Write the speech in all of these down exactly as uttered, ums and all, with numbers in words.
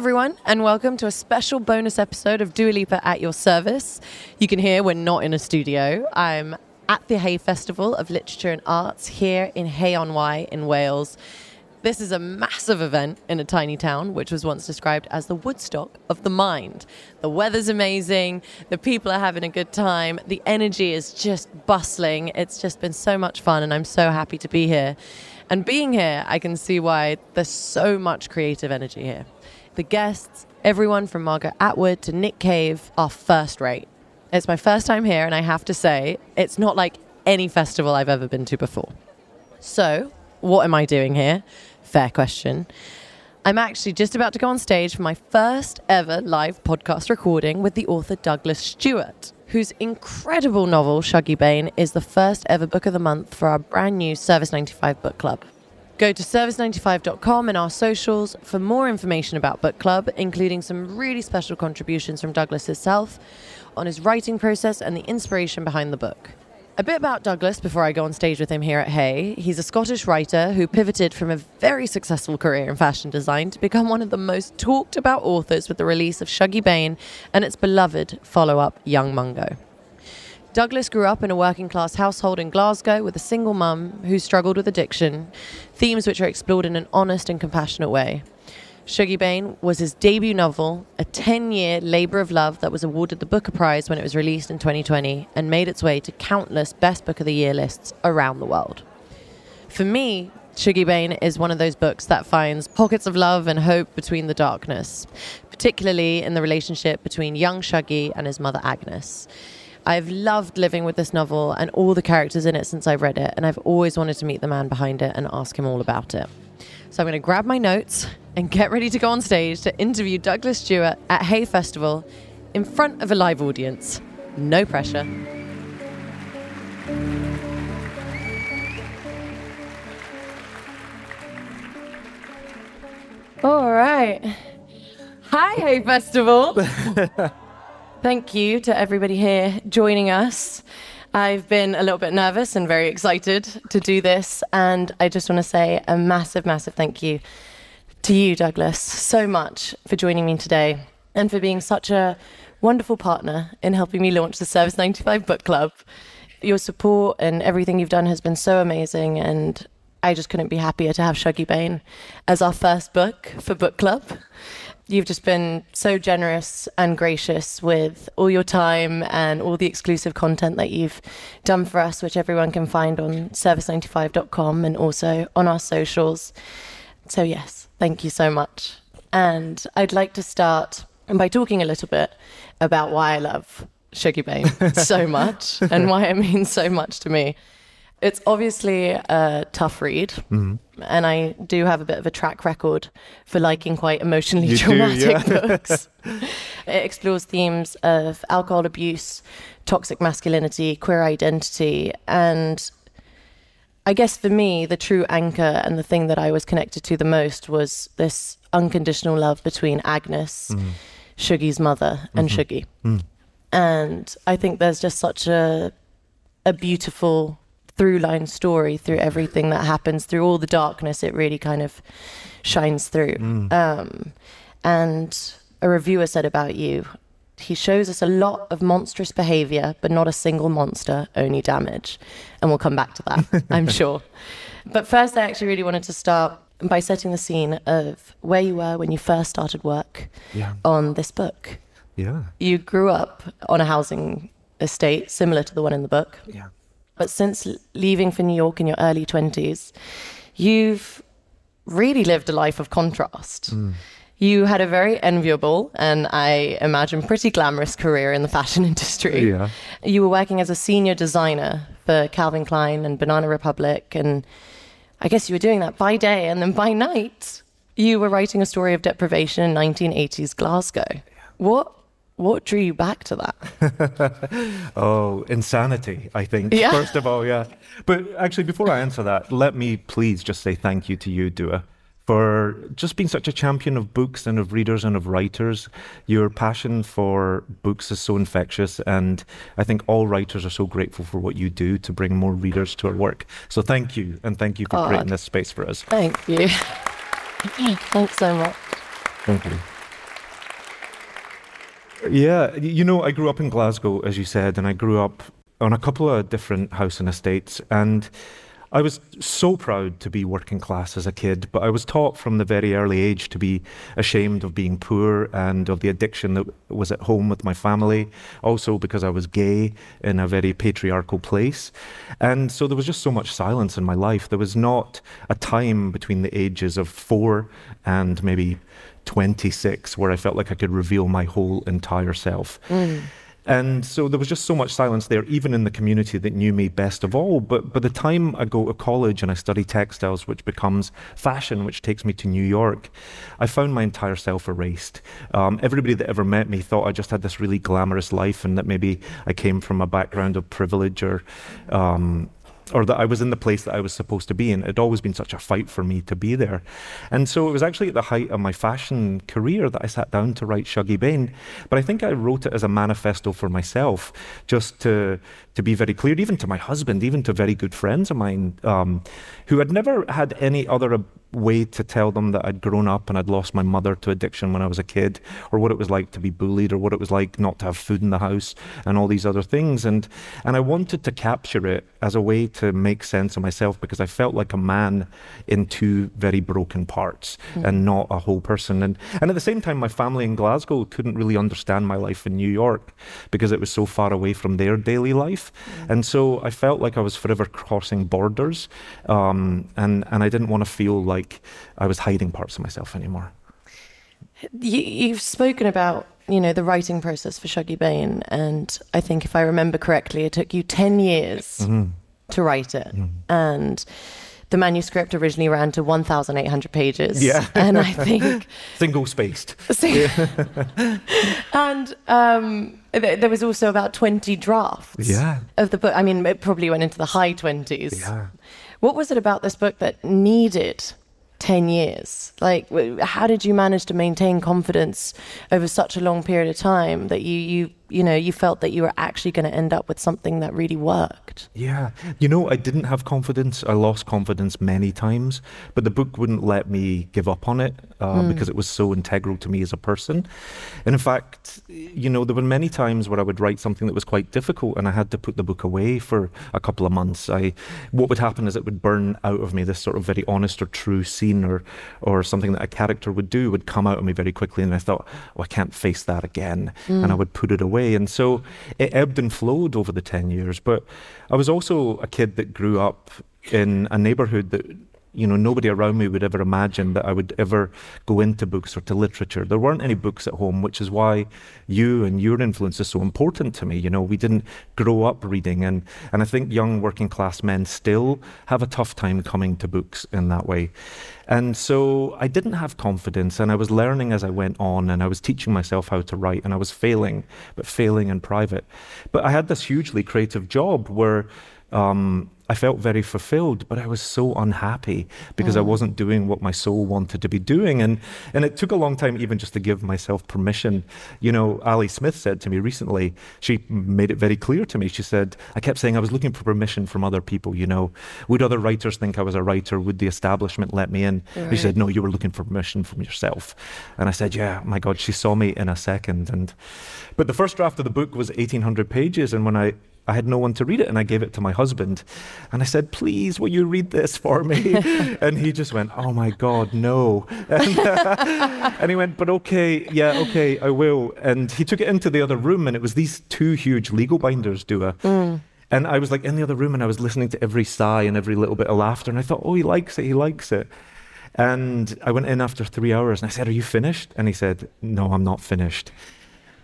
everyone, and welcome to a special bonus episode of Dua Lipa at your service. You can hear we're not in a studio. I'm at the Hay Festival of Literature and Arts here in Hay-on-Wye in Wales. This is a massive event in a tiny town, which was once described as the Woodstock of the mind. The weather's amazing, the people are having a good time, the energy is just bustling. It's just been so much fun, and I'm so happy to be here. And being here, I can see why there's so much creative energy here. The guests, everyone from Margaret Atwood to Nick Cave, are first rate. It's my first time here, and I have to say, it's not like any festival I've ever been to before. So, what am I doing here? Fair question. I'm actually just about to go on stage for my first ever live podcast recording with the author Douglas Stuart, whose incredible novel, Shuggie Bain, is the first ever book of the month for our brand new Service ninety-five book club. Go to service ninety-five dot com and our socials for more information about book club, including some really special contributions from Douglas himself on his writing process and the inspiration behind the book. A bit about Douglas before I go on stage with him here at Hay. He's a Scottish writer who pivoted from a very successful career in fashion design to become one of the most talked about authors with the release of Shuggie Bain and its beloved follow-up Young Mungo. Douglas grew up in a working class household in Glasgow with a single mum who struggled with addiction, themes which are explored in an honest and compassionate way. Shuggie Bain was his debut novel, a ten-year labour of love that was awarded the Booker Prize when it was released in twenty twenty and made its way to countless Best Book of the Year lists around the world. For me, Shuggie Bain is one of those books that finds pockets of love and hope between the darkness, particularly in the relationship between young Shuggie and his mother Agnes. I've loved living with this novel and all the characters in it since I've read it, and I've always wanted to meet the man behind it and ask him all about it. So I'm going to grab my notes and get ready to go on stage to interview Douglas Stuart at Hay Festival in front of a live audience. No pressure. All right. Hi, Hay Festival. Thank you to everybody here joining us. I've been a little bit nervous and very excited to do this, and I just want to say a massive, massive thank you to you, Douglas, so much for joining me today and for being such a wonderful partner in helping me launch the Service ninety-five Book Club. Your support and everything you've done has been so amazing, and I just couldn't be happier to have Shuggie Bain as our first book for Book Club. You've just been so generous and gracious with all your time and all the exclusive content that you've done for us, which everyone can find on service ninety-five dot com and also on our socials. So yes, thank you so much. And I'd like to start by talking a little bit about why I love Shuggie Bain so much and why it means so much to me. It's obviously a tough read, mm-hmm. and I do have a bit of a track record for liking quite emotionally you traumatic do, yeah. books. It explores themes of alcohol abuse, toxic masculinity, queer identity, and I guess for me, the true anchor and the thing that I was connected to the most was this unconditional love between Agnes, mm-hmm. Shuggie's mother, and mm-hmm. Shuggie. Mm. And I think there's just such a a beautiful through line story through everything that happens, through all the darkness. It really kind of shines through. Mm. Um, and a reviewer said about you, he shows us a lot of monstrous behavior, but not a single monster, only damage. And we'll come back to that, I'm sure. But first, I actually really wanted to start by setting the scene of where you were when you first started work yeah. on this book. Yeah. You grew up on a housing estate similar to the one in the book. Yeah. But since leaving for New York in your early twenties, you've really lived a life of contrast. Mm. You had a very enviable and I imagine pretty glamorous career in the fashion industry. Yeah. You were working as a senior designer for Calvin Klein and Banana Republic. And I guess you were doing that by day. And then by night, you were writing a story of deprivation in nineteen eighties Glasgow. Yeah. What? What drew you back to that? Oh, insanity, I think, yeah. first of all, yeah. But actually, before I answer that, let me please just say thank you to you, Dua, for just being such a champion of books and of readers and of writers. Your passion for books is so infectious, and I think all writers are so grateful for what you do to bring more readers to our work. So thank you, and thank you for God. creating this space for us. Thank you. Thanks so much. Thank you. Yeah, you know, I grew up in Glasgow, as you said, and I grew up on a couple of different housing estates, and I was so proud to be working class as a kid, but I was taught from the very early age to be ashamed of being poor and of the addiction that was at home with my family, also because I was gay in a very patriarchal place. And so there was just so much silence in my life. There was not a time between the ages of four and maybe twenty-six where I felt like I could reveal my whole entire self. Mm. And so there was just so much silence there, even in the community that knew me best of all. But by the time I go to college and I study textiles, which becomes fashion, which takes me to New York, I found my entire self erased. Um, everybody that ever met me thought I just had this really glamorous life and that maybe I came from a background of privilege or... Um, or that I was in the place that I was supposed to be in. It'd always been such a fight for me to be there. And so it was actually at the height of my fashion career that I sat down to write Shuggie Bain. But I think I wrote it as a manifesto for myself, just to to be very clear, even to my husband, even to very good friends of mine, um, who had never had any other way to tell them that I'd grown up and I'd lost my mother to addiction when I was a kid, or what it was like to be bullied, or what it was like not to have food in the house, and all these other things. And and I wanted to capture it as a way to make sense of myself, because I felt like a man in two very broken parts mm. and not a whole person. And, and at the same time, my family in Glasgow couldn't really understand my life in New York because it was so far away from their daily life. Mm. And so I felt like I was forever crossing borders, um, and, and I didn't want to feel like Like I was hiding parts of myself anymore. You, you've spoken about, you know, the writing process for Shuggie Bain, and I think if I remember correctly, it took you ten years mm-hmm. to write it. Mm-hmm. And the manuscript originally ran to one thousand eight hundred pages. Yeah. And I think... Single-spaced. Sing- yeah. And um, th- there was also about twenty drafts yeah. of the book. I mean, it probably went into the high twenties. Yeah. What was it about this book that needed... ten years? Like, how did you manage to maintain confidence over such a long period of time that you, you, you know, you felt that you were actually going to end up with something that really worked? Yeah. You know, I didn't have confidence. I lost confidence many times, but the book wouldn't let me give up on it uh, mm. because it was so integral to me as a person. And in fact, you know, there were many times where I would write something that was quite difficult and I had to put the book away for a couple of months. I, what would happen is it would burn out of me, this sort of very honest or true scene or, or something that a character would do would come out of me very quickly. And I thought, oh, I can't face that again. Mm. And I would put it away. And so it ebbed and flowed over the ten years. But I was also a kid that grew up in a neighborhood that, you know, nobody around me would ever imagine that I would ever go into books or to literature. There weren't any books at home, which is why you and your influence is so important to me. You know, we didn't grow up reading. And, and I think young working class men still have a tough time coming to books in that way. And so I didn't have confidence, and I was learning as I went on, and I was teaching myself how to write, and I was failing, but failing in private. But I had this hugely creative job where um, I felt very fulfilled, but I was so unhappy because mm. I wasn't doing what my soul wanted to be doing. And, and it took a long time even just to give myself permission. You know, Ali Smith said to me recently, she made it very clear to me. She said, I kept saying I was looking for permission from other people, you know. Would other writers think I was a writer? Would the establishment let me in? Right. She said, no, you were looking for permission from yourself. And I said, yeah, my God, she saw me in a second. And but the first draft of the book was eighteen hundred pages. And when I I had no one to read it, and I gave it to my husband. And I said, please, will you read this for me? And he just went, oh my God, no. And, uh, and he went, but okay, yeah, okay, I will. And he took it into the other room, and it was these two huge legal binders, Dua. Mm. And I was like in the other room, and I was listening to every sigh and every little bit of laughter. And I thought, oh, he likes it, he likes it. And I went in after three hours, and I said, are you finished? And he said, no, I'm not finished.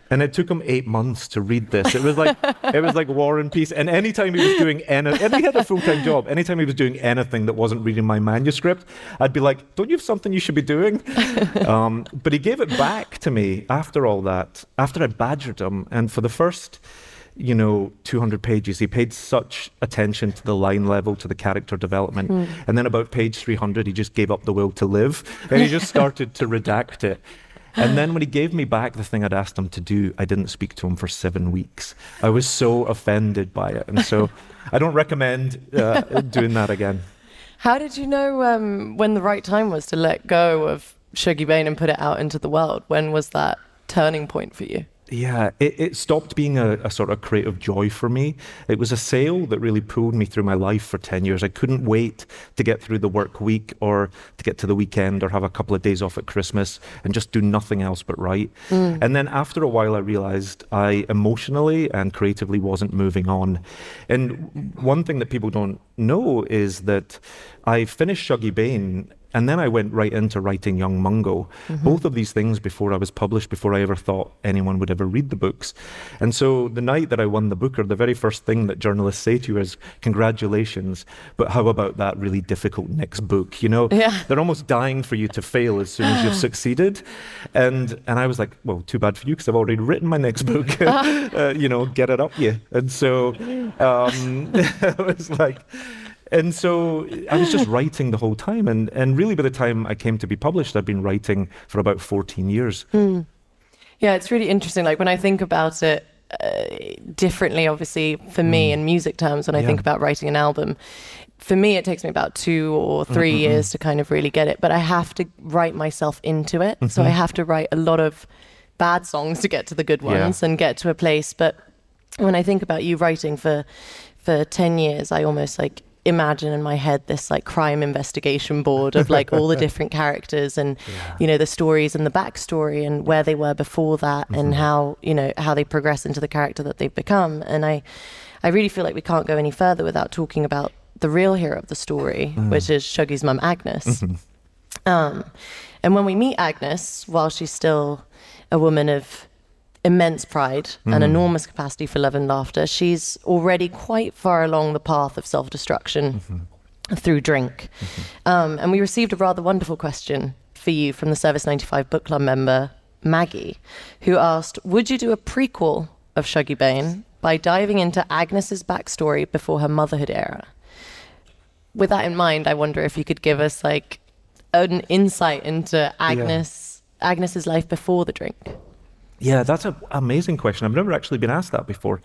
And it took him eight months to read this. It was like it was like War and Peace. And anytime he was doing anything, and he had a full-time job, anytime he was doing anything that wasn't reading my manuscript, I'd be like, don't you have something you should be doing? um, but he gave it back to me after all that, after I badgered him. And for the first, you know, two hundred pages, he paid such attention to the line level, to the character development. Mm. And then about page three hundred, he just gave up the will to live. And he just started to redact it. And then when he gave me back the thing I'd asked him to do, I didn't speak to him for seven weeks. I was so offended by it. And so I don't recommend uh, doing that again. How did you know um, when the right time was to let go of Shuggie Bain and put it out into the world? When was that turning point for you? Yeah, it, it stopped being a, a sort of creative joy for me. It was a sail that really pulled me through my life for ten years. I couldn't wait to get through the work week or to get to the weekend or have a couple of days off at Christmas and just do nothing else but write. Mm. And then after a while, I realized I emotionally and creatively wasn't moving on. And one thing that people don't know is that I finished Shuggie Bain and then I went right into writing Young Mungo. Mm-hmm. Both of these things before I was published, before I ever thought anyone would ever read the books. And so the night that I won the Booker, the very first thing that journalists say to you is, congratulations, but how about that really difficult next book? You know, yeah. They're almost dying for you to fail as soon as you've succeeded. And and I was like, well, too bad for you, because I've already written my next book. uh, you know, get it up, yeah. And so um, I was like... And so I was just writing the whole time. And, and really, by the time I came to be published, I'd been writing for about fourteen years. Mm. Yeah, it's really interesting. Like, when I think about it uh, differently, obviously, for me mm. in music terms, when yeah. I think about writing an album, for me, it takes me about two or three mm-hmm. years to kind of really get it. But I have to write myself into it. Mm-hmm. So I have to write a lot of bad songs to get to the good ones yeah. and get to a place. But when I think about you writing for for ten years, I almost like... imagine in my head this like crime investigation board of like all the different characters and yeah. you know, the stories and the backstory and where they were before that mm-hmm. and how, you know, how they progress into the character that they've become. And I I really feel like we can't go any further without talking about the real hero of the story, mm. which is Shuggie's mum Agnes. Mm-hmm. Um, and when we meet Agnes, while she's still a woman of immense pride mm. and enormous capacity for love and laughter, she's already quite far along the path of self-destruction mm-hmm. through drink. Mm-hmm. Um, and we received a rather wonderful question for you from the Service ninety-five book club member, Maggie, who asked, would you do a prequel of Shuggie Bain by diving into Agnes's backstory before her motherhood era? With that in mind, I wonder if you could give us like an insight into Agnes, yeah. Agnes's life before the drink. Yeah, that's an amazing question. I've never actually been asked that before.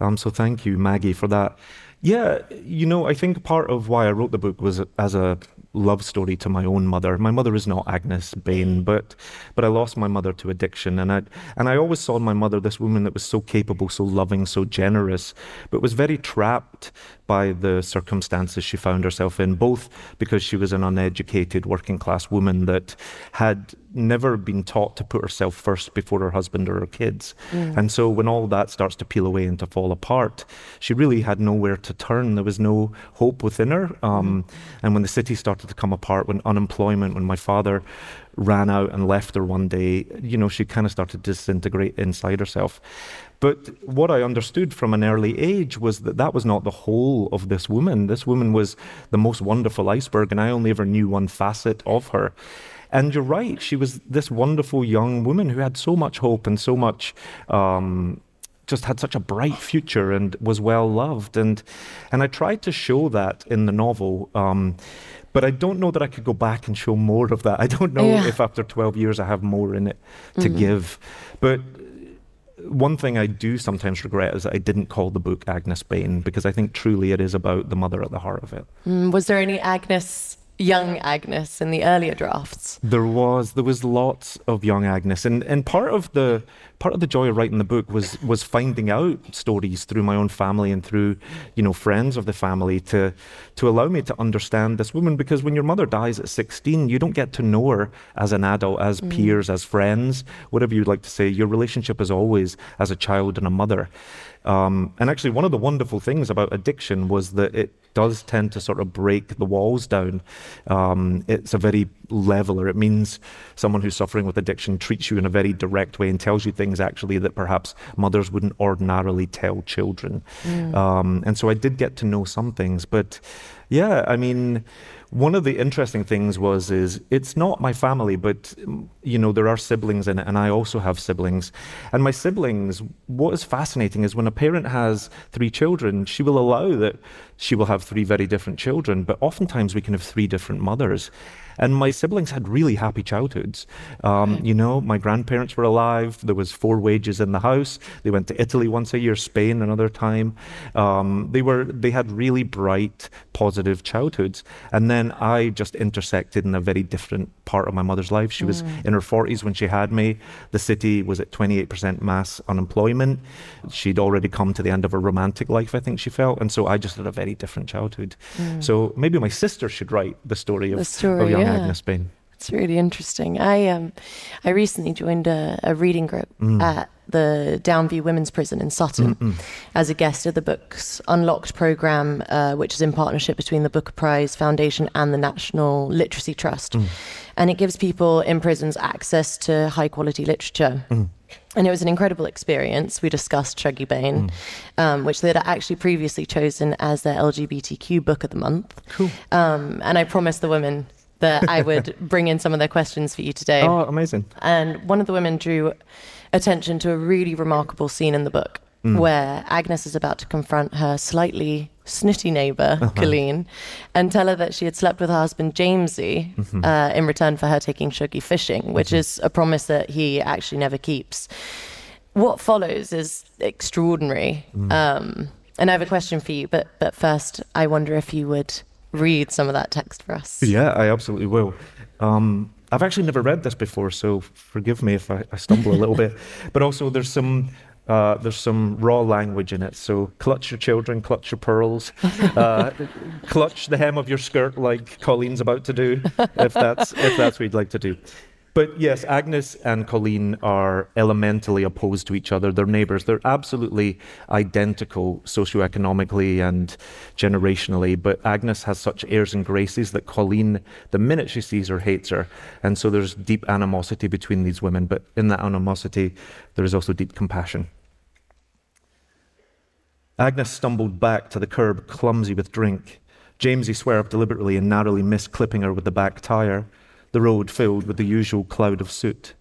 Um, so thank you, Maggie, for that. Yeah, you know, I think part of why I wrote the book was as a love story to my own mother. My mother is not Agnes Bain, but but I lost my mother to addiction. And I, and I always saw in my mother this woman that was so capable, so loving, so generous, but was very trapped by the circumstances she found herself in, both because she was an uneducated working class woman that had never been taught to put herself first before her husband or her kids. Mm. And so when all that starts to peel away and to fall apart, she really had nowhere to turn. There was no hope within her. Um, and when the city started to come apart, when unemployment, when my father ran out and left her one day, you know, she kind of started to disintegrate inside herself. But what I understood from an early age was that that was not the whole of this woman. This woman was the most wonderful iceberg, and I only ever knew one facet of her. And you're right, she was this wonderful young woman who had so much hope and so much, um, just had such a bright future and was well loved. And and I tried to show that in the novel. Um, But I don't know that I could go back and show more of that. I don't know yeah. if after twelve years I have more in it to mm. give. But one thing I do sometimes regret is that I didn't call the book Agnes Bain, because I think truly it is about the mother at the heart of it. Mm, was there any Agnes, young Agnes, in the earlier drafts? There was. There was lots of young Agnes. And and part of the part of the joy of writing the book was was finding out stories through my own family and through, you know, friends of the family to to allow me to understand this woman. Because when your mother dies at sixteen, you don't get to know her as an adult, as mm. peers, as friends, whatever you'd like to say. Your relationship is always as a child and a mother. Um, and actually, one of the wonderful things about addiction was that it does tend to sort of break the walls down. Um, it's a very leveler. It means someone who's suffering with addiction treats you in a very direct way and tells you things actually that perhaps mothers wouldn't ordinarily tell children. Mm. Um, and so I did get to know some things. But yeah, I mean, one of the interesting things was, is it's not my family, but, you know, there are siblings in it, and I also have siblings. And my siblings, what is fascinating is when a parent has three children, she will allow that she will have three very different children, but oftentimes we can have three different mothers. And my siblings had really happy childhoods. Um, you know, my grandparents were alive. There was four wages in the house. They went to Italy once a year, Spain another time. Um, they were they had really bright, positive childhoods. And then I just intersected in a very different part of my mother's life. She was mm. in her forties when she had me. The city was at twenty-eight percent mass unemployment. She'd already come to the end of her romantic life, I think she felt. And so I just had a very different childhood. Mm. So maybe my sister should write the story of, the story, of young yeah. Agnes Bain. It's really interesting. I um, I recently joined a, a reading group mm. at the Downview Women's Prison in Sutton Mm-mm. as a guest of the Books Unlocked program, uh, which is in partnership between the Booker Prize Foundation and the National Literacy Trust. Mm. And it gives people in prisons access to high quality literature. Mm. And it was an incredible experience. We discussed Shuggie Bain, mm. um, which they'd actually previously chosen as their L G B T Q book of the month. Cool. Um, and I promised the women that I would bring in some of their questions for you today. Oh, amazing. And one of the women drew attention to a really remarkable scene in the book mm. where Agnes is about to confront her slightly snooty neighbour, uh-huh. Colleen, and tell her that she had slept with her husband, Jamesy, mm-hmm. uh, in return for her taking Shuggie fishing, which mm-hmm. is a promise that he actually never keeps. What follows is extraordinary. Mm. Um, and I have a question for you, but but first, I wonder if you would read some of that text for us. Yeah, I absolutely will. Um, I've actually never read this before, so forgive me if I, I stumble a little bit. But also there's some uh, there's some raw language in it. So clutch your children, clutch your pearls, uh, clutch the hem of your skirt like Colleen's about to do, if that's if that's what you'd like to do. But yes, Agnes and Colleen are elementally opposed to each other. They're neighbours. They're absolutely identical socioeconomically and generationally. But Agnes has such airs and graces that Colleen, the minute she sees her, hates her. And so there's deep animosity between these women. But in that animosity, there is also deep compassion. Agnes stumbled back to the curb, clumsy with drink. Jamesy swerved deliberately and narrowly missed clipping her with the back tyre. The road filled with the usual cloud of soot.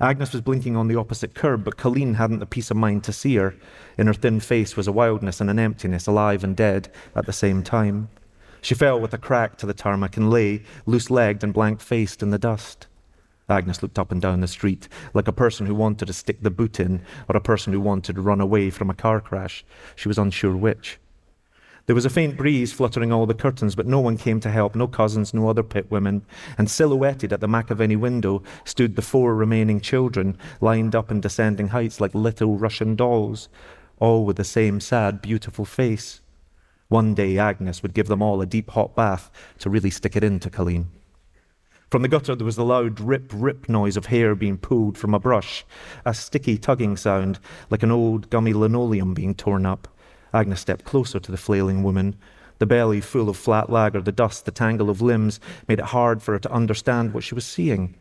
Agnes was blinking on the opposite curb, but Colleen hadn't the peace of mind to see her. In her thin face was a wildness and an emptiness, alive and dead at the same time. She fell with a crack to the tarmac and lay, loose-legged and blank-faced, in the dust. Agnes looked up and down the street, like a person who wanted to stick the boot in, or a person who wanted to run away from a car crash. She was unsure which. There was a faint breeze fluttering all the curtains, but no one came to help, no cousins, no other pit women, and silhouetted at the McAvenny window stood the four remaining children, lined up in descending heights like little Russian dolls, all with the same sad, beautiful face. One day Agnes would give them all a deep hot bath to really stick it into Colleen. From the gutter there was the loud rip, rip noise of hair being pulled from a brush, a sticky tugging sound like an old gummy linoleum being torn up. Agnes stepped closer to the flailing woman. The belly full of flat lager, the dust, the tangle of limbs, made it hard for her to understand what she was seeing.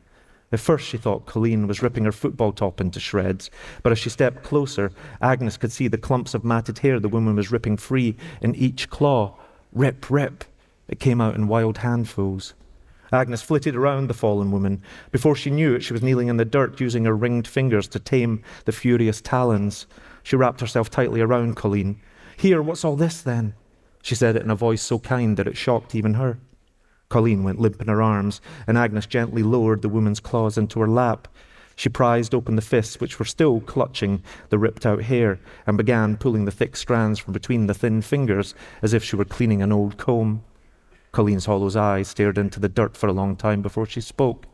At first she thought Colleen was ripping her football top into shreds, but as she stepped closer, Agnes could see the clumps of matted hair the woman was ripping free in each claw. Rip, rip. It came out in wild handfuls. Agnes flitted around the fallen woman. Before she knew it, she was kneeling in the dirt, using her ringed fingers to tame the furious talons. She wrapped herself tightly around Colleen. "Here, what's all this, then?" She said it in a voice so kind that it shocked even her. Colleen went limp in her arms, and Agnes gently lowered the woman's claws into her lap. She prized open the fists, which were still clutching the ripped-out hair, and began pulling the thick strands from between the thin fingers as if she were cleaning an old comb. Colleen's hollow eyes stared into the dirt for a long time before she spoke.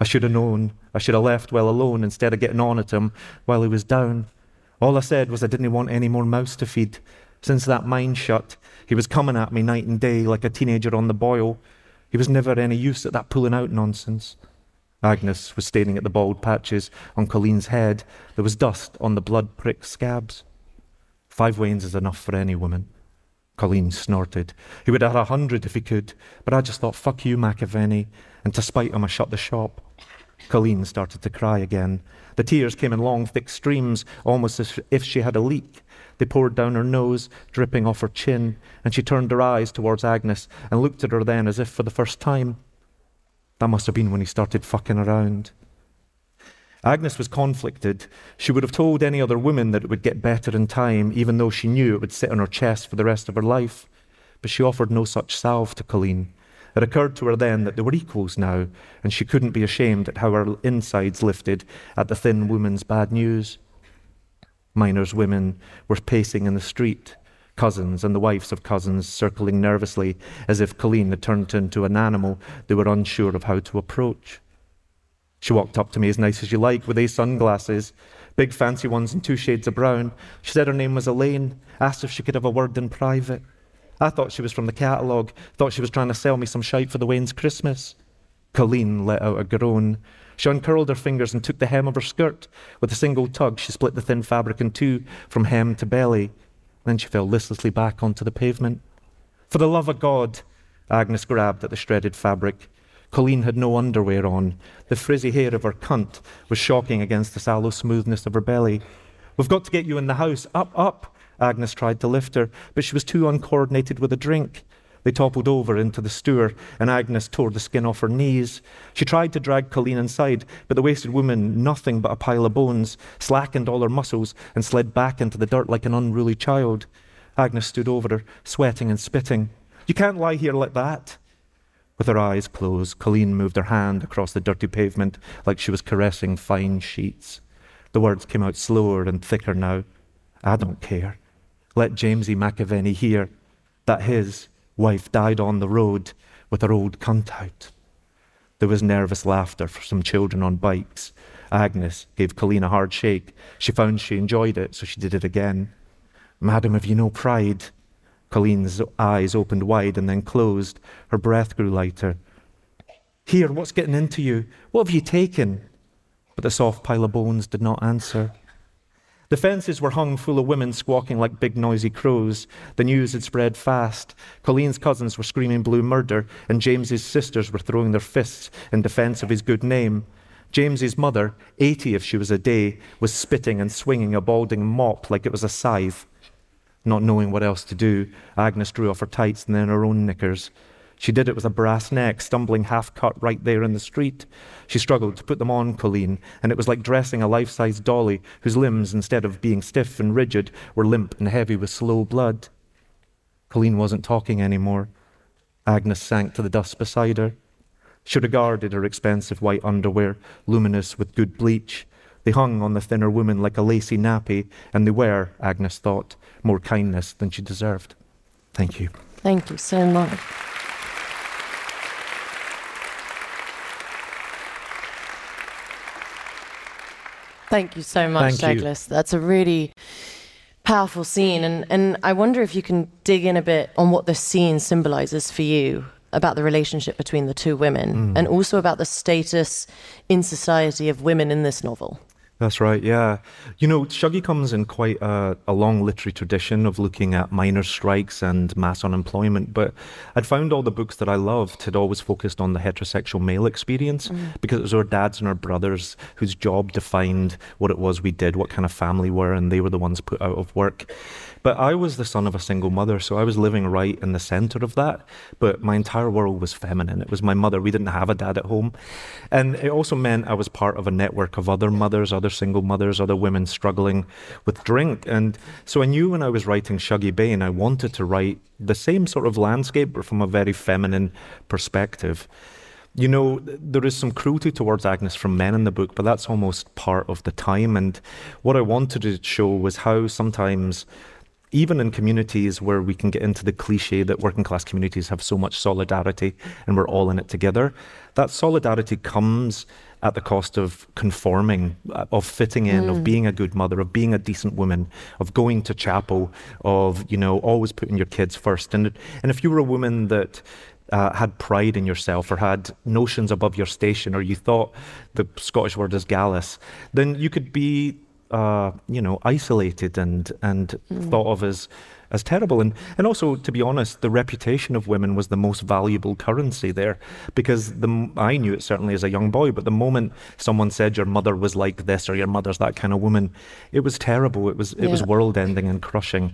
"I should have known. I should have left well alone instead of getting on at him while he was down. All I said was I didn't want any more mouths to feed. Since that mine shut, he was coming at me night and day like a teenager on the boil. He was never any use at that pulling out nonsense." Agnes was staring at the bald patches on Colleen's head. There was dust on the blood-pricked scabs. "Five wains is enough for any woman." Colleen snorted. "He would have had a hundred if he could, but I just thought, fuck you, McAvenny, and to spite him I shut the shop." Colleen started to cry again. The tears came in long, thick streams, almost as if she had a leak. They poured down her nose, dripping off her chin, and she turned her eyes towards Agnes and looked at her then as if for the first time. That must have been when he started fucking around. Agnes was conflicted. She would have told any other woman that it would get better in time, even though she knew it would sit on her chest for the rest of her life. But she offered no such salve to Colleen. It occurred to her then that they were equals now, and she couldn't be ashamed at how her insides lifted at the thin woman's bad news. Miners' women were pacing in the street, cousins and the wives of cousins circling nervously as if Colleen had turned into an animal they were unsure of how to approach. She walked up to me, as nice as you like, with these sunglasses, big fancy ones in two shades of brown. She said her name was Elaine, asked if she could have a word in private. I thought she was from the catalogue, thought she was trying to sell me some shite for the Wayne's Christmas. Colleen let out a groan. She uncurled her fingers and took the hem of her skirt. With a single tug, she split the thin fabric in two, from hem to belly. Then she fell listlessly back onto the pavement. For the love of God! Agnes grabbed at the shredded fabric. Colleen had no underwear on. The frizzy hair of her cunt was shocking against the sallow smoothness of her belly. "We've got to get you in the house. Up, up!" Agnes tried to lift her, but she was too uncoordinated with a drink. They toppled over into the stour, and Agnes tore the skin off her knees. She tried to drag Colleen inside, but the wasted woman, nothing but a pile of bones, slackened all her muscles and slid back into the dirt like an unruly child. Agnes stood over her, sweating and spitting. "You can't lie here like that." With her eyes closed, Colleen moved her hand across the dirty pavement like she was caressing fine sheets. The words came out slower and thicker now. "I don't care. Let Jamesy McAvenny hear that his wife died on the road with her old cunt out." There was nervous laughter for some children on bikes. Agnes gave Colleen a hard shake. She found she enjoyed it, so she did it again. "Madam, have you no pride?" Colleen's eyes opened wide and then closed. Her breath grew lighter. "Here, what's getting into you? What have you taken?" But the soft pile of bones did not answer. The fences were hung full of women squawking like big noisy crows. The news had spread fast. Colleen's cousins were screaming blue murder, and James's sisters were throwing their fists in defence of his good name. James's mother, eighty if she was a day, was spitting and swinging a balding mop like it was a scythe. Not knowing what else to do, Agnes drew off her tights and then her own knickers. She did it with a brass neck, stumbling half-cut right there in the street. She struggled to put them on Colleen, and it was like dressing a life-size dolly whose limbs, instead of being stiff and rigid, were limp and heavy with slow blood. Colleen wasn't talking anymore. Agnes sank to the dust beside her. She regarded her expensive white underwear, luminous with good bleach. They hung on the thinner woman like a lacy nappy, and they were, Agnes thought, more kindness than she deserved. Thank you. Thank you so much. Thank you so much, Thank Douglas. You. That's a really powerful scene, and, and I wonder if you can dig in a bit on what this scene symbolises for you, about the relationship between the two women, mm. and also about the status in society of women in this novel. That's right, yeah. You know, Shuggie comes in quite a, a long literary tradition of looking at miners' strikes and mass unemployment, but I'd found all the books that I loved had always focused on the heterosexual male experience, mm. because it was our dads and our brothers whose job defined what it was we did, what kind of family we were, and they were the ones put out of work. But I was the son of a single mother, so I was living right in the centre of that, but my entire world was feminine. It was my mother. We didn't have a dad at home. And it also meant I was part of a network of other mothers, other single mothers, other women struggling with drink. And so I knew when I was writing Shuggie Bain, I wanted to write the same sort of landscape, but from a very feminine perspective. You know, there is some cruelty towards Agnes from men in the book, but that's almost part of the time. And what I wanted to show was how sometimes, even in communities where we can get into the cliche that working class communities have so much solidarity and we're all in it together, that solidarity comes at the cost of conforming, of fitting in, mm. of being a good mother, of being a decent woman, of going to chapel, of, you know, always putting your kids first. And, and if you were a woman that Uh, had pride in yourself or had notions above your station, or you thought the Scottish word is gallus, then you could be, uh, you know, isolated and and mm. thought of as as terrible. And, and also, to be honest, the reputation of women was the most valuable currency there, because the, I knew it certainly as a young boy, but the moment someone said your mother was like this or your mother's that kind of woman, it was terrible. It was, it yeah. was world-ending and crushing.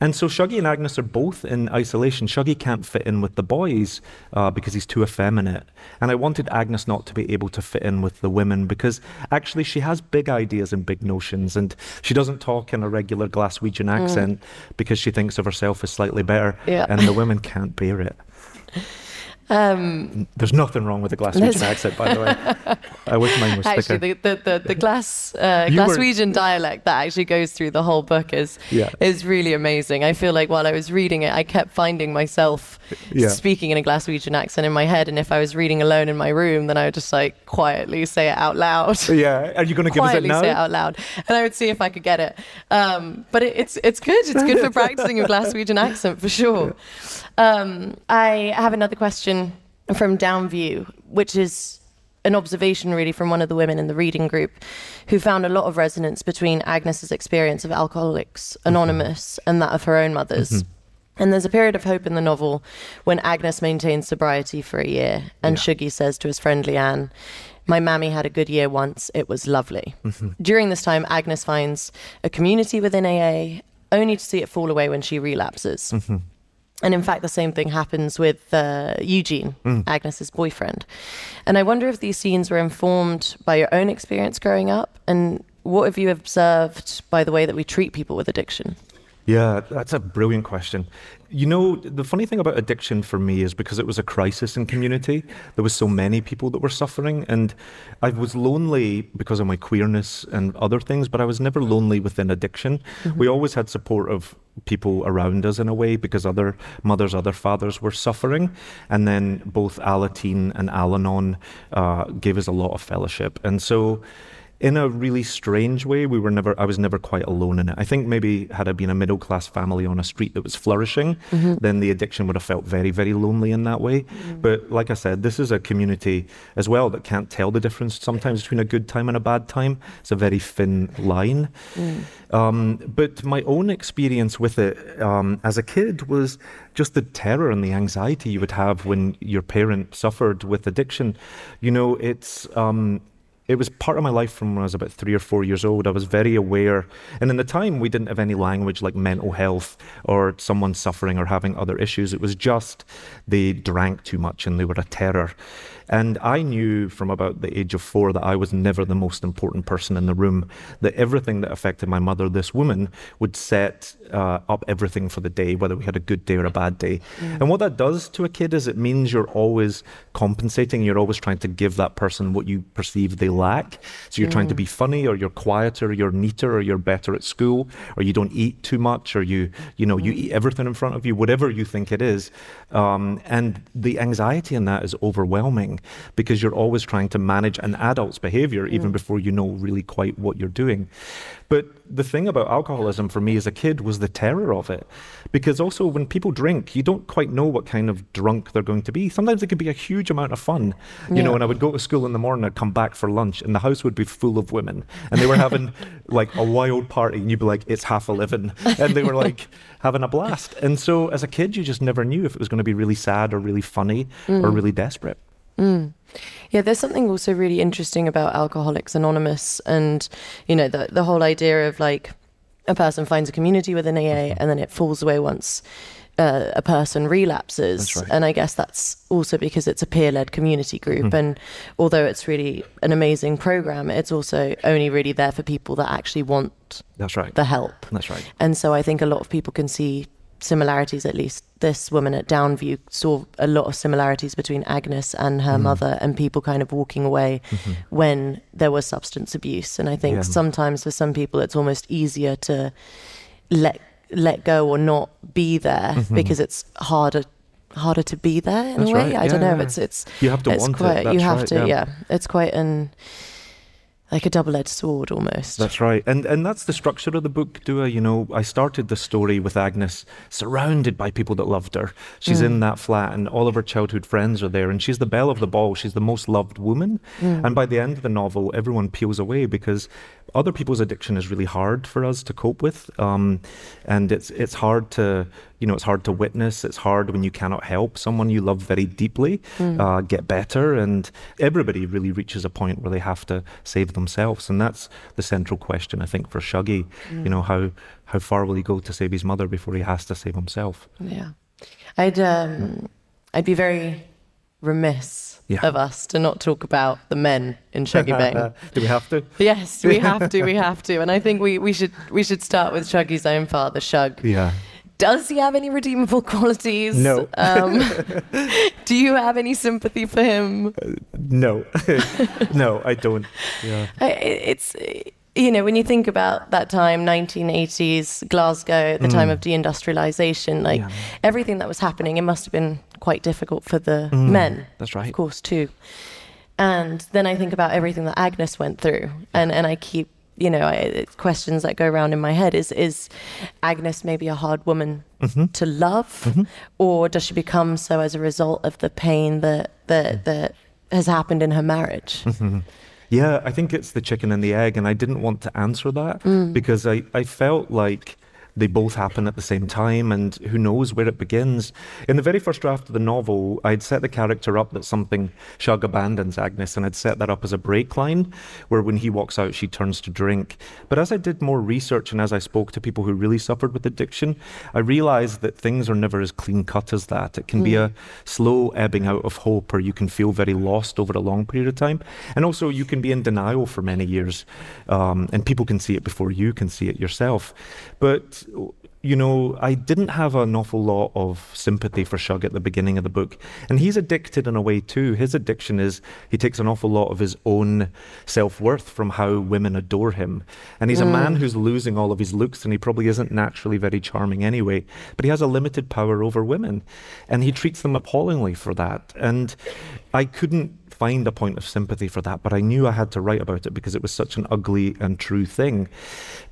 And so Shuggie and Agnes are both in isolation. Shuggie can't fit in with the boys uh, because he's too effeminate. And I wanted Agnes not to be able to fit in with the women, because actually she has big ideas and big notions, and she doesn't talk in a regular Glaswegian accent mm. because she thinks of herself as slightly better yeah. and the women can't bear it. Um, There's nothing wrong with a Glaswegian accent, by the way. I wish mine was actually, thicker. Actually, the, the, the, the Glas, uh, Glaswegian were... dialect that actually goes through the whole book is yeah. is really amazing. I feel like while I was reading it, I kept finding myself yeah. speaking in a Glaswegian accent in my head. And if I was reading alone in my room, then I would just like quietly say it out loud. Yeah, are you going to give us it now? Quietly say it out loud. And I would see if I could get it. Um, but it, it's it's good. It's good for practicing your Glaswegian accent, for sure. Um, I have another question from Downview, which is an observation really from one of the women in the reading group who found a lot of resonance between Agnes's experience of Alcoholics Anonymous mm-hmm. and that of her own mother's. Mm-hmm. And there's a period of hope in the novel when Agnes maintains sobriety for a year and yeah. Shuggie says to his friend Leanne, "My mammy had a good year once, it was lovely." Mm-hmm. During this time, Agnes finds a community within A A only to see it fall away when she relapses. Mm-hmm. And in fact, the same thing happens with uh, Eugene, mm. Agnes's boyfriend. And I wonder if these scenes were informed by your own experience growing up, and what have you observed by the way that we treat people with addiction? Yeah, that's a brilliant question. You know, the funny thing about addiction for me is because it was a crisis in community, there was so many people that were suffering, and I was lonely because of my queerness and other things, but I was never lonely within addiction. Mm-hmm. We always had support of people around us in a way because other mothers, other fathers were suffering. And then both Alateen and Al-Anon uh, gave us a lot of fellowship. And so in a really strange way, we were never, I was never quite alone in it. I think maybe had I been a middle-class family on a street that was flourishing, mm-hmm. then the addiction would have felt very, very lonely in that way. Mm-hmm. But like I said, this is a community as well that can't tell the difference sometimes between a good time and a bad time. It's a very thin line. Mm. Um, but my own experience with it um, as a kid was just the terror and the anxiety you would have when your parent suffered with addiction. You know, it's... Um, It was part of my life from when I was about three or four years old. I was very aware. And in the time, we didn't have any language like mental health or someone suffering or having other issues. It was just they drank too much and they were a terror. And I knew from about the age of four that I was never the most important person in the room, that everything that affected my mother, this woman, would set uh, up everything for the day, whether we had a good day or a bad day. Mm. And what that does to a kid is it means you're always compensating. You're always trying to give that person what you perceive they lack. So you're mm. trying to be funny, or you're quieter, or you're neater, or you're better at school, or you don't eat too much, or you, you know, mm. you eat everything in front of you, whatever you think it is. Um, and the anxiety in that is overwhelming, because you're always trying to manage an adult's behavior even mm. before you know really quite what you're doing. But the thing about alcoholism for me as a kid was the terror of it, because also when people drink, you don't quite know what kind of drunk they're going to be. Sometimes it could be a huge amount of fun, you yeah. know, and I would go to school in the morning, I'd come back for lunch and the house would be full of women and they were having like a wild party and you'd be like, it's half eleven, and they were like having a blast. And so as a kid, you just never knew if it was going to be really sad or really funny mm. or really desperate. Mm. Yeah, there's something also really interesting about Alcoholics Anonymous, and you know, the the whole idea of like a person finds a community within A A and then it falls away once uh, a person relapses. Right. And I guess that's also because it's a peer-led community group. Mm. And although it's really an amazing program, it's also only really there for people that actually want that's right. the help. That's right. And so I think a lot of people can see similarities, at least this woman at Downview saw a lot of similarities between Agnes and her mm. mother, and people kind of walking away mm-hmm. when there was substance abuse. And I think yeah. sometimes for some people it's almost easier to let let go or not be there mm-hmm. because it's harder harder to be there in that's a way. Right. I yeah, don't know. Yeah. It's it's you have to it's want quite, it. That's you have right, to. Yeah. yeah, it's quite an. Like a double-edged sword, almost. That's right. And and that's the structure of the book, Dua. You know, I started the story with Agnes surrounded by people that loved her. She's mm. in that flat and all of her childhood friends are there and she's the belle of the ball. She's the most loved woman. Mm. And by the end of the novel, everyone peels away because other people's addiction is really hard for us to cope with. Um, and it's it's hard to... You know, it's hard to witness. It's hard when you cannot help someone you love very deeply mm. uh, get better. And everybody really reaches a point where they have to save themselves. And that's the central question, I think, for Shuggie. Mm. You know, how how far will he go to save his mother before he has to save himself? Yeah. I'd, um, I'd be very remiss yeah. of us to not talk about the men in Shuggie Bain. Do we have to? Yes, we have to. We have to. And I think we, we should we should start with Shuggie's own father, Shug. Yeah. Does he have any redeemable qualities? No. Um, do you have any sympathy for him? Uh, no. No, I don't. Yeah. I, it's, you know, when you think about that time, nineteen eighties, Glasgow, the mm. time of deindustrialization, like yeah. everything that was happening, it must have been quite difficult for the mm. men. That's right. Of course, too. And then I think about everything that Agnes went through, and, and I keep, you know, I, questions that go around in my head is, is Agnes maybe a hard woman mm-hmm. to love, mm-hmm. or does she become so as a result of the pain that, that, that has happened in her marriage? Mm-hmm. Yeah, I think it's the chicken and the egg, and I didn't want to answer that mm. because I, I felt like they both happen at the same time, and who knows where it begins. In the very first draft of the novel, I'd set the character up that something, Shug abandons Agnes, and I'd set that up as a break line, where when he walks out, she turns to drink. But as I did more research and as I spoke to people who really suffered with addiction, I realized that things are never as clean-cut as that. It can mm. be a slow ebbing out of hope, or you can feel very lost over a long period of time. And also, you can be in denial for many years, um, and people can see it before you can see it yourself. But you know, I didn't have an awful lot of sympathy for Shug at the beginning of the book. And he's addicted in a way too. His addiction is he takes an awful lot of his own self-worth from how women adore him. And he's mm. a man who's losing all of his looks, and he probably isn't naturally very charming anyway. But he has a limited power over women, and he treats them appallingly for that. And I couldn't find a point of sympathy for that, but I knew I had to write about it because it was such an ugly and true thing.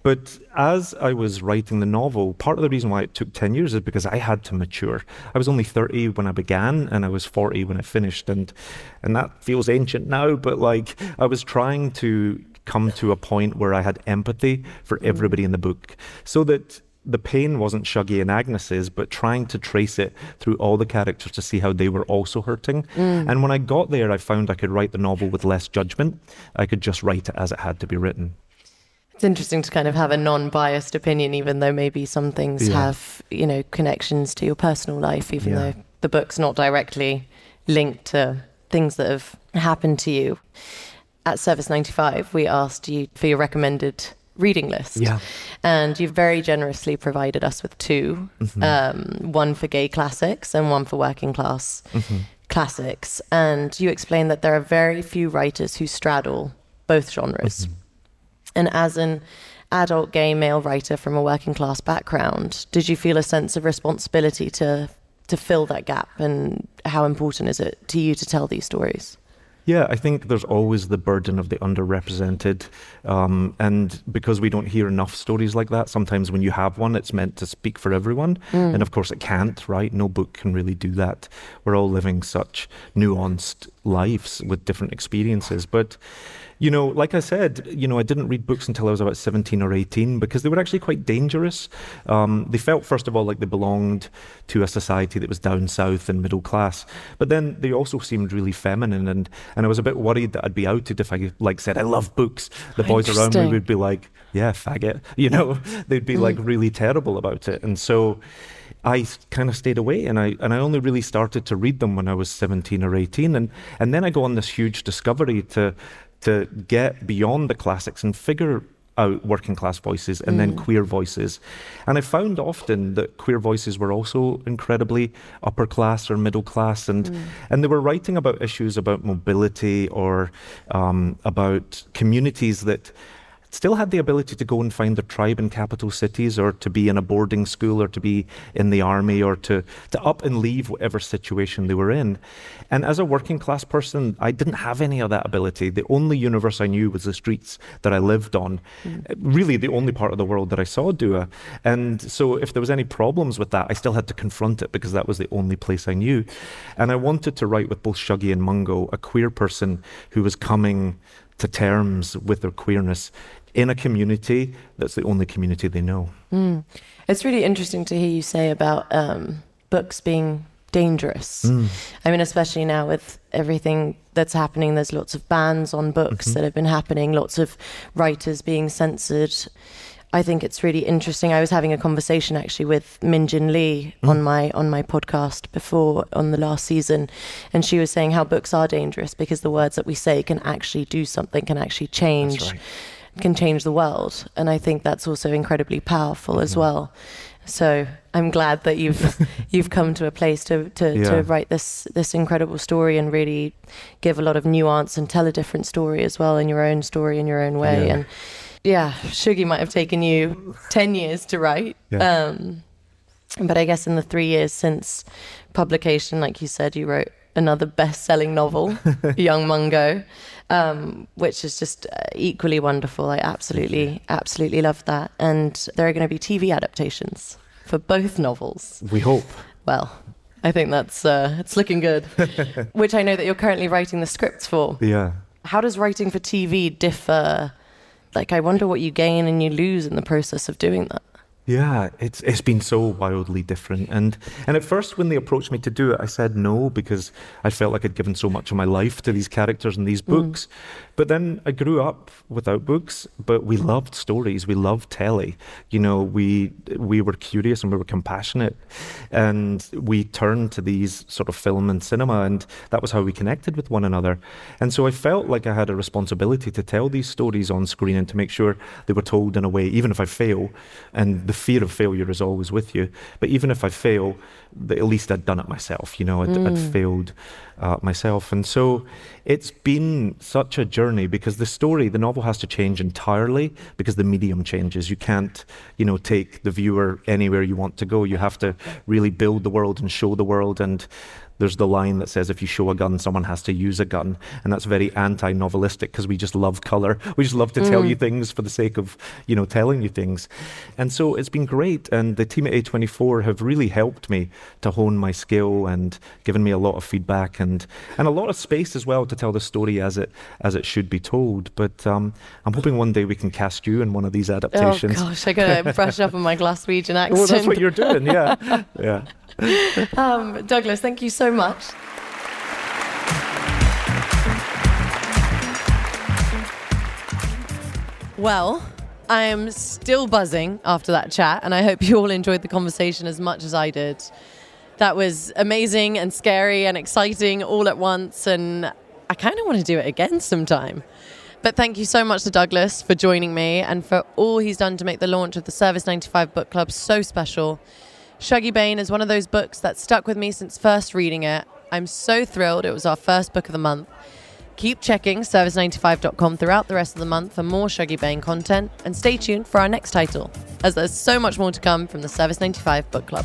But as I was writing the novel, part of the reason why it took ten years is because I had to mature. I was only thirty when I began, and I was forty when I finished, and and that feels ancient now, but like I was trying to come to a point where I had empathy for everybody in the book, so that the pain wasn't Shuggie and Agnes's, but trying to trace it through all the characters to see how they were also hurting. Mm. And when I got there, I found I could write the novel with less judgment. I could just write it as it had to be written. It's interesting to kind of have a non-biased opinion, even though maybe some things yeah. have, you know, connections to your personal life, even yeah. though the book's not directly linked to things that have happened to you. At Service ninety-five, we asked you for your recommended reading list, yeah. and you've very generously provided us with two, mm-hmm. um, one for gay classics and one for working class mm-hmm. classics, and you explain that there are very few writers who straddle both genres, mm-hmm. and as an adult gay male writer from a working class background, did you feel a sense of responsibility to to fill that gap, and how important is it to you to tell these stories? Yeah, I think there's always the burden of the underrepresented. Um, and because we don't hear enough stories like that, sometimes when you have one, it's meant to speak for everyone. Mm. And of course it can't, right? No book can really do that. We're all living such nuanced lives with different experiences. But, you know, like I said, you know, I didn't read books until I was about seventeen or eighteen because they were actually quite dangerous. Um, they felt, first of all, like they belonged to a society that was down south and middle class. But then they also seemed really feminine, and, and I was a bit worried that I'd be outed if I like said, I love books. The boys around me would be like, yeah, faggot. You know, they'd be like really terrible about it. And so I kind of stayed away, and I and I only really started to read them when I was seventeen or eighteen. And, and then I go on this huge discovery to to get beyond the classics and figure out working class voices and mm. then queer voices. And I found often that queer voices were also incredibly upper class or middle class, and mm. and they were writing about issues about mobility or um, about communities that still had the ability to go and find their tribe in capital cities, or to be in a boarding school, or to be in the army, or to, to up and leave whatever situation they were in. And as a working class person, I didn't have any of that ability. The only universe I knew was the streets that I lived on, mm. really the only part of the world that I saw Dua. And so if there was any problems with that, I still had to confront it because that was the only place I knew. And I wanted to write with both Shuggie and Mungo, a queer person who was coming to terms with their queerness in a community that's the only community they know. Mm. It's really interesting to hear you say about um, books being dangerous. Mm. I mean, especially now with everything that's happening, there's lots of bans on books mm-hmm. that have been happening, lots of writers being censored. I think it's really interesting. I was having a conversation actually with Min Jin Lee mm. on my on my podcast before, on the last season, and she was saying how books are dangerous because the words that we say can actually do something, can actually change, right. can change the world. And I think that's also incredibly powerful mm-hmm. as well. So I'm glad that you've you've come to a place to to, yeah. to write this this incredible story and really give a lot of nuance and tell a different story as well in your own story in your own way. Yeah. And yeah, Shuggie might have taken you ten years to write. Yeah. Um, but I guess in the three years since publication, like you said, you wrote another best-selling novel, Young Mungo, um, which is just equally wonderful. I absolutely, absolutely love that. And there are going to be T V adaptations for both novels. We hope. Well, I think that's uh, it's looking good, which I know that you're currently writing the scripts for. Yeah. How does writing for T V differ? Like, I wonder what you gain and you lose in the process of doing that. Yeah, it's it's been so wildly different. And and at first, when they approached me to do it, I said no, because I felt like I'd given so much of my life to these characters and these books. Mm. But then I grew up without books, but we loved stories. We loved telly. You know, we we were curious and we were compassionate. And we turned to these sort of film and cinema, and that was how we connected with one another. And so I felt like I had a responsibility to tell these stories on screen and to make sure they were told in a way, even if I fail, and the fear of failure is always with you. But even if I fail, at least I'd done it myself, you know, I'd, mm. I'd failed uh, myself. And so it's been such a journey, because the story, the novel has to change entirely because the medium changes. You can't, you know, take the viewer anywhere you want to go. You have to really build the world and show the world. And there's the line that says, if you show a gun, someone has to use a gun. And that's very anti-novelistic, because we just love colour. We just love to tell mm. you things for the sake of, you know, telling you things. And so it's been great. And the team at A twenty-four have really helped me to hone my skill and given me a lot of feedback and, and a lot of space as well to tell the story as it as it should be told. But um, I'm hoping one day we can cast you in one of these adaptations. Oh, gosh, I got to brush up on my Glaswegian accent. Well, that's what you're doing, yeah. yeah. um, Douglas, thank you so much. Well, I am still buzzing after that chat, and I hope you all enjoyed the conversation as much as I did. That was amazing and scary and exciting all at once, and I kind of want to do it again sometime. But thank you so much to Douglas for joining me and for all he's done to make the launch of the Service ninety-five Book Club so special. Shuggie Bain is one of those books that stuck with me since first reading it. I'm so thrilled it was our first book of the month. Keep checking service ninety-five dot com throughout the rest of the month for more Shuggie Bain content, and stay tuned for our next title, as there's so much more to come from the Service ninety-five Book Club.